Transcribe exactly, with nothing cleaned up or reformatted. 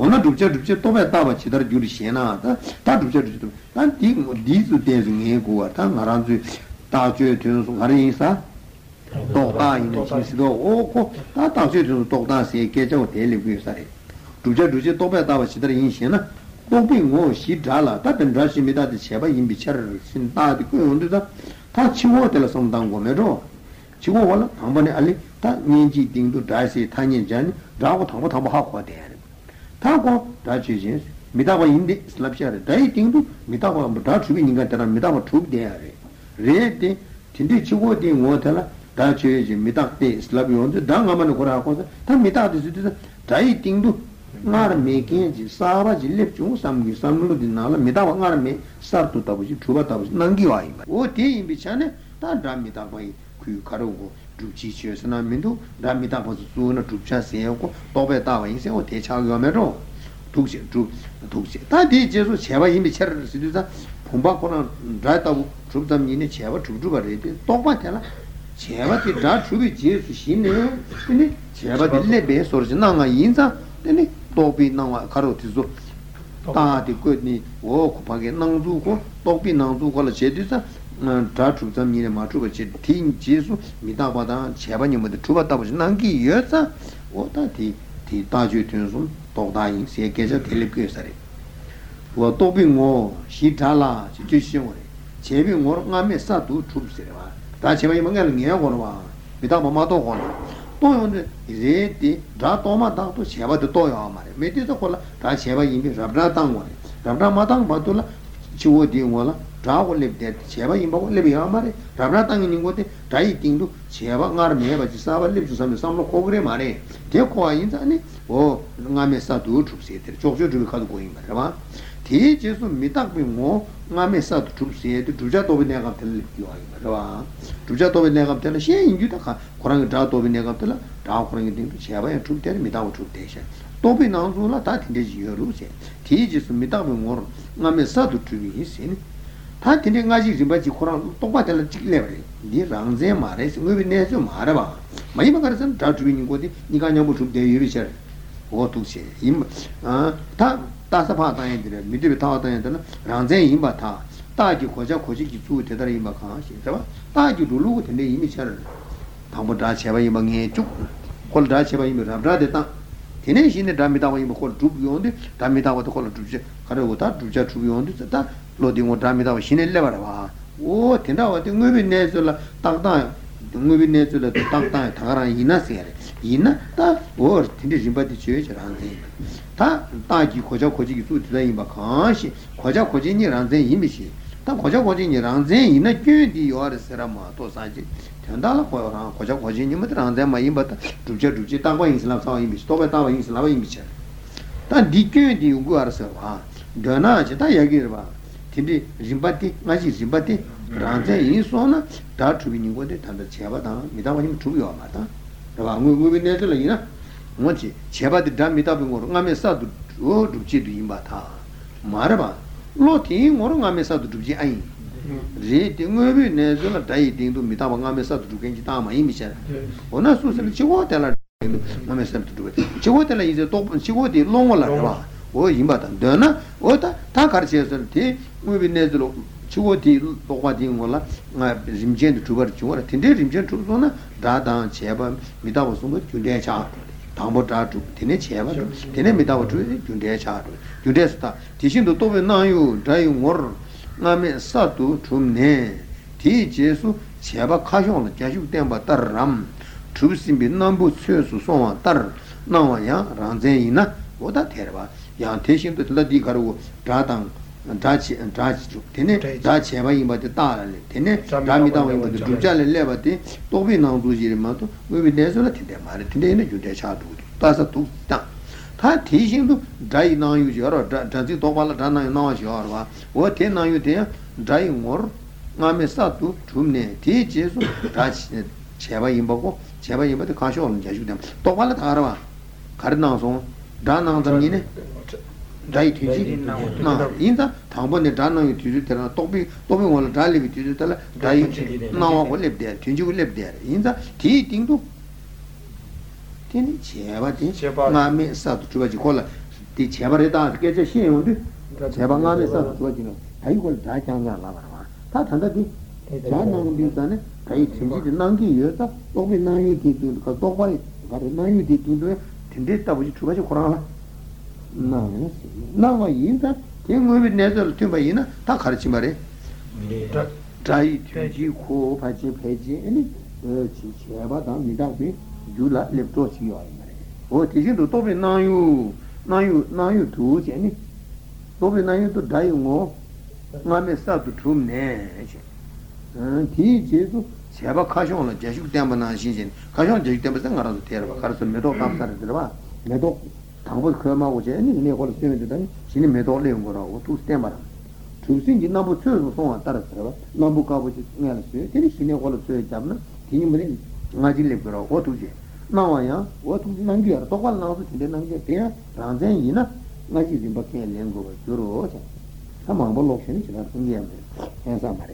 Ona dupcha dupcha toba taba chidar juri shena ta ta dupcha dupcha tan ti di zu de zu nge go ta ngaran zu ta ju tu su hari sa to ba in chi si do o ko ta ta ju tu to da se ke jo de li gu sa re dupcha dupcha toba taba chidar yin shena ko bi ngo shi da la ta den ra shi mi da de che ba yin bi char sin ta de ko on da ta chi wo de la som dang go me ro chi wo wala ang ba ne ali ta nyen ji ding du da se ta nyen jan ra go thang ba thang ba ha ko de 타고 다치지 미다고 인데 슬랍샤레 다이팅도 미다고 다치비 인간들아 미다고 툭대야레 레데 진데 치고데 뭐더라 다치지 미다데 슬랍이온데 당가만 거라고 다 미다데지도 다이팅도 나라 메기지 사바 질렙 중 삼기 삼로 디나라 미다고 나라 메 스타트 타부지 추바 타부지 난기와이 오티 임비찬에 다 담미다고이 그 가로고 주치치에서나 민도 담미다 버스 소나 줍차세고 도배 다와인세고 대차가면로 독시 줍 독시 다디 제수 제바 이미 체를 수도다 본바코나 라이타고 줍담이네 제바 줍주바레 똑바텔라 제바티 다 줍이 제수 신네 근데 제바딜레 베소르지나가 인자 근데 도비 나와 가로티조 다디 꾸니 오 쿠파게 낭주고 도비 낭주고라 제디자 다 죽자미네 마주버지 팅 지수 미다바다 제반님의 주바다버지 난기 여자 오다디 디다주 튼숨 도다인 세계적 텔레비에서리 와 도빙오 시탈라 지주시오레 제빙오 남에서 두 춥세와 다 제반이 뭔가를 내하고는 와 미다마마도 고는 또는 이제디 다 도마다 또 제바도 또야 말에 메디도 콜라 다 제바 이미 잡라당고레 잡라마당 바돌라 지오디고라 राव लेबदे छेवा इमबो लेबे हमारे रामना तंग निंगोते दाई किंगदु छेवा ngar me ba ji sa ba le ju sam sam lo kogre mare de ko yin da ni o nga me sa du chu se de jo jo ju ka go yin ba ba ti je su mi tak bi mo nga me sa du chu se de du ja to bi ne ga tel ki wa ba ba du ja to bi ne ga tel she in ju da ka korang da to bi ne ga tel da korang ding छेवा ya chu de mi da chu de she to bi na zu la da ti de ji ru se ti je su mi tak bi mo nga me sa du chu bi se 다 근데 가지 지바지 코랑 똑바텔 찍레버리 니 랑제 마레스 우비 내서 마라바 마이마 가르선 다 주빈 고디 니가 녀부 줍데 유리셔 오투세 임아다 다사파 다인들 미드비 타다인들 랑제 임바타 다지 고자 고지기 주 대달 임바카 시자바 다지 룰루고 텐데 이미 셔 담보다 제바 임방에 쭉 콜다 제바 임이 라브라데타 테네 신데 담미다고 임 콜줍 요온데 담미다고 콜 줍지 가려고다 줍자 줍 요온데 다 로딩고 담이다고 신을래 봐라. 오, 된다고 등급이 내줄라. 딱딱 등급이 내줄라. 딱딱 다가랑 이나세야. 이나 딱 오, 근데 진바디 제외라는데. 다 딱이 고자 고지기 수들이 막 가시. 고자 고진이란데 이미시. 다 고자 고진이란데 이나 쥐디 요아르스라마 또 사지. 된다 고요랑 고자 고진이면한데 마이바다. 두제 두제 땅과 인슬람 사와 이미시. 또가 땅과 인슬람 이미시. 다 디큐디 우고아르서 봐. 더나지 다 얘기를 봐. 근데 짐바티 맞지 짐바티 란제 인소나 다 주빈이 거데 단다 제바다 미다마님 주비와 마다 내가 무비네들 이나 뭐지 제바디 다 미다빈 거로 가면서 두 두지도 임바타 말아봐 로티 모로 가면서 두지 아이 제 등업이 내서 다이 등도 미다마 가면서 두겐지 다마 이미셔 오나 수슬 치고 달라 가면서 두고 치고 달라 이제 또 치고디 롱올라 오 임바다 너나 오다 다 가르쳐서 뒤 무비네들로 치고디 똑같은 거라 짐젠도 주버 주어 텐데 짐젠 주소나 다다 제바 미다고 송거 준대차 담보다 주 텐데 제바 텐데 미다고 주 준대차 준대스타 디신도 또왜 나요 다이 월 남에 사도 좀네 뒤 제수 제바 카쇼는 계속 땜바 따람 주심비 남부 최수 소와 따 나와야 란제이나 보다 데려봐 야 대신도 들라디 가르고 다당 다치 다치 되네 다치에바 이마데 따라래 되네 담이다고 이마데 두자래 레바데 또비 나오지르마도 왜비 내서라 텐데 말에 텐데는 주대 차도 따서 두다 다 대신도 다이 나유지어라 다지 도발라 다나 나와지어라 오 대나유데 다이 모르 나메사도 줌네 대제수 다치 제바 임바고 제바 임바데 가셔 오는 자주데 도발라 다라와 가르나서 다나담이네 dai tiji na inda thambone danang tiji tera topi topi wala dali tiji tela dai na wa lep de tiji lep de inda ti dingdu teni cheba ti na me sa tu chuba ji kola 디 제발에다 깨져 신용데 제발 안에서 도와지는 아이고 다 장난 나와 다 단답이 장난은 비슷하네 다이 진지 난기 여자 너무 난이 뒤도 그 똑바리 가르 난이 뒤도 된댔다 보지 두 가지 고라나 나는 나와 인다 개무비 내절 튜바이나 다 가르치 말해 다이 진지 고 바지 배지 아니 지 제바다 미다비 줄라 랩토치 와이 어 대신도 도비 나유 나유 나유 두제니 도비 나유도 다이고 마음에 싸도 툼네 응 뒤제도 제바 가셔는 제식 때문에 안 신신 가셔는 제식 때문에 생각하라도 되라 가서 매도 감사를 들어봐 매도 당부 그만하고 제니 내가 걸어 쓰면 되더니 신이 매도 내는 거라고 두 스테마라 두신이 나부 쳐서 송 따라 들어봐 나부 가보지 내가 쓰 되니 신이 걸어 쓰여 잡나 되니 뭐래 맞을 거라고 어두제 나와야 어떻게 남겨야 똑바로 나와서 근데 남겨야 돼야 당장이나 나지 좀 밖에 낸 거가 들어오자 한번 볼록션이 지나서 생기야 해서 말해